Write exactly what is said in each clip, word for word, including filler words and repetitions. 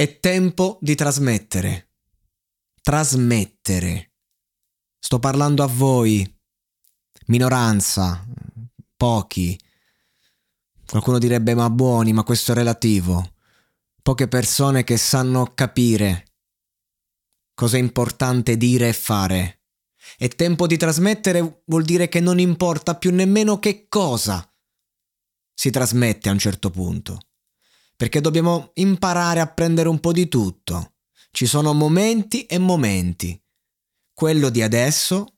È tempo di trasmettere. Trasmettere. Sto parlando a voi, minoranza, pochi. Qualcuno direbbe ma buoni, ma questo è relativo. Poche persone che sanno capire cosa è importante dire e fare. E tempo di trasmettere vuol dire che non importa più nemmeno che cosa si trasmette a un certo punto. Perché dobbiamo imparare a prendere un po' di tutto. Ci sono momenti e momenti. Quello di adesso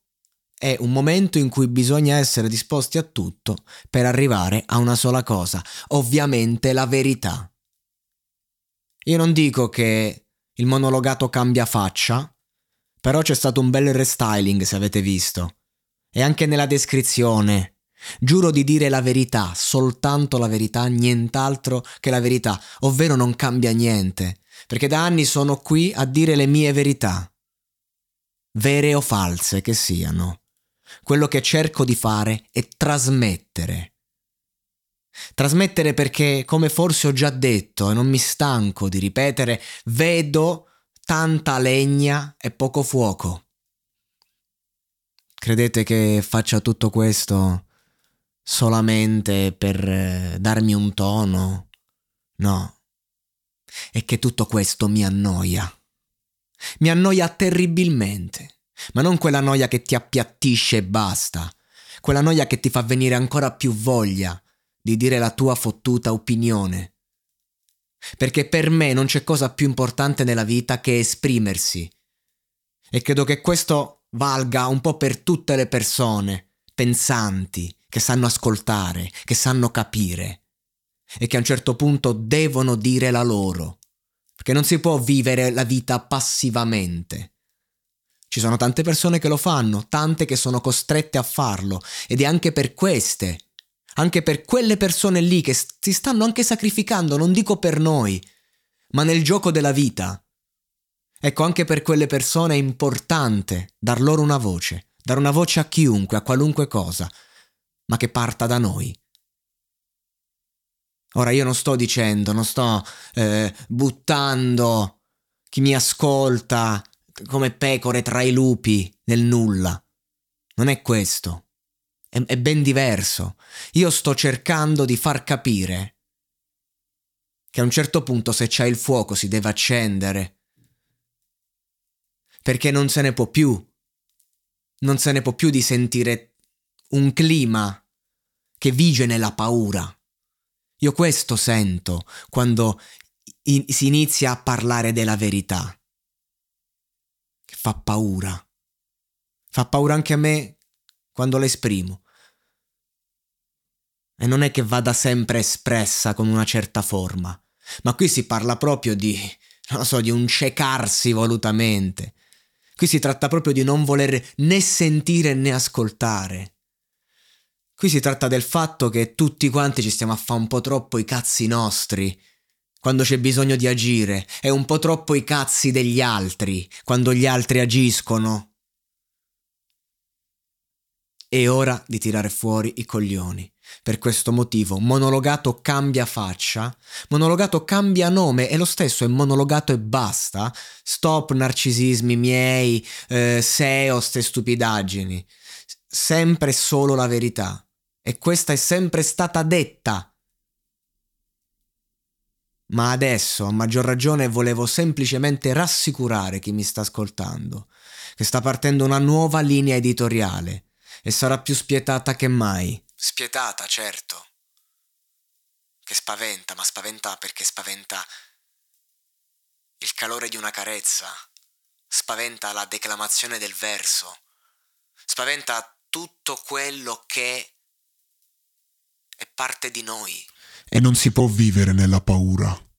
è un momento in cui bisogna essere disposti a tutto per arrivare a una sola cosa, ovviamente la verità. Io non dico che il monologato cambia faccia, però c'è stato un bel restyling, se avete visto. E anche nella descrizione. Giuro di dire la verità, soltanto la verità, nient'altro che la verità, ovvero non cambia niente, perché da anni sono qui a dire le mie verità, vere o false che siano. Quello che cerco di fare è trasmettere. Trasmettere perché, come forse ho già detto e non mi stanco di ripetere, vedo tanta legna e poco fuoco. Credete che faccia tutto questo solamente per darmi un tono? No. È che tutto questo mi annoia. Mi annoia terribilmente, ma non quella noia che ti appiattisce e basta, quella noia che ti fa venire ancora più voglia di dire la tua fottuta opinione. Perché per me non c'è cosa più importante nella vita che esprimersi. E credo che questo valga un po' per tutte le persone pensanti, che sanno ascoltare, che sanno capire e che a un certo punto devono dire la loro, perché non si può vivere la vita passivamente. Ci sono tante persone che lo fanno, tante che sono costrette a farlo, ed è anche per queste, anche per quelle persone lì che si stanno anche sacrificando, non dico per noi, ma nel gioco della vita. Ecco, anche per quelle persone è importante dar loro una voce, dare una voce a chiunque, a qualunque cosa, ma che parta da noi. Ora io non sto dicendo, non sto eh, buttando chi mi ascolta come pecore tra i lupi nel nulla. Non è questo. È, è ben diverso. Io sto cercando di far capire che a un certo punto, se c'è il fuoco, si deve accendere. Perché non se ne può più. Non se ne può più di sentire un clima che vige nella paura. Io questo sento quando in- si inizia a parlare della verità. Che fa paura. Fa paura anche a me quando la esprimo. E non è che vada sempre espressa con una certa forma, ma qui si parla proprio di, non lo so, di un ciecarsi volutamente. Qui si tratta proprio di non voler né sentire né ascoltare. Qui si tratta del fatto che tutti quanti ci stiamo a fare un po' troppo i cazzi nostri quando c'è bisogno di agire e un po' troppo i cazzi degli altri quando gli altri agiscono. È ora di tirare fuori i coglioni. Per questo motivo monologato cambia faccia, monologato cambia nome, è lo stesso, è monologato e basta. Stop narcisismi miei, eh, S E O, ste stupidaggini. Sempre solo la verità. E questa è sempre stata detta. Ma adesso, a maggior ragione, volevo semplicemente rassicurare chi mi sta ascoltando, che sta partendo una nuova linea editoriale e sarà più spietata che mai. Spietata, certo. Che spaventa, ma spaventa perché spaventa il calore di una carezza, spaventa la declamazione del verso, spaventa tutto quello che è parte di noi. E non si può vivere nella paura.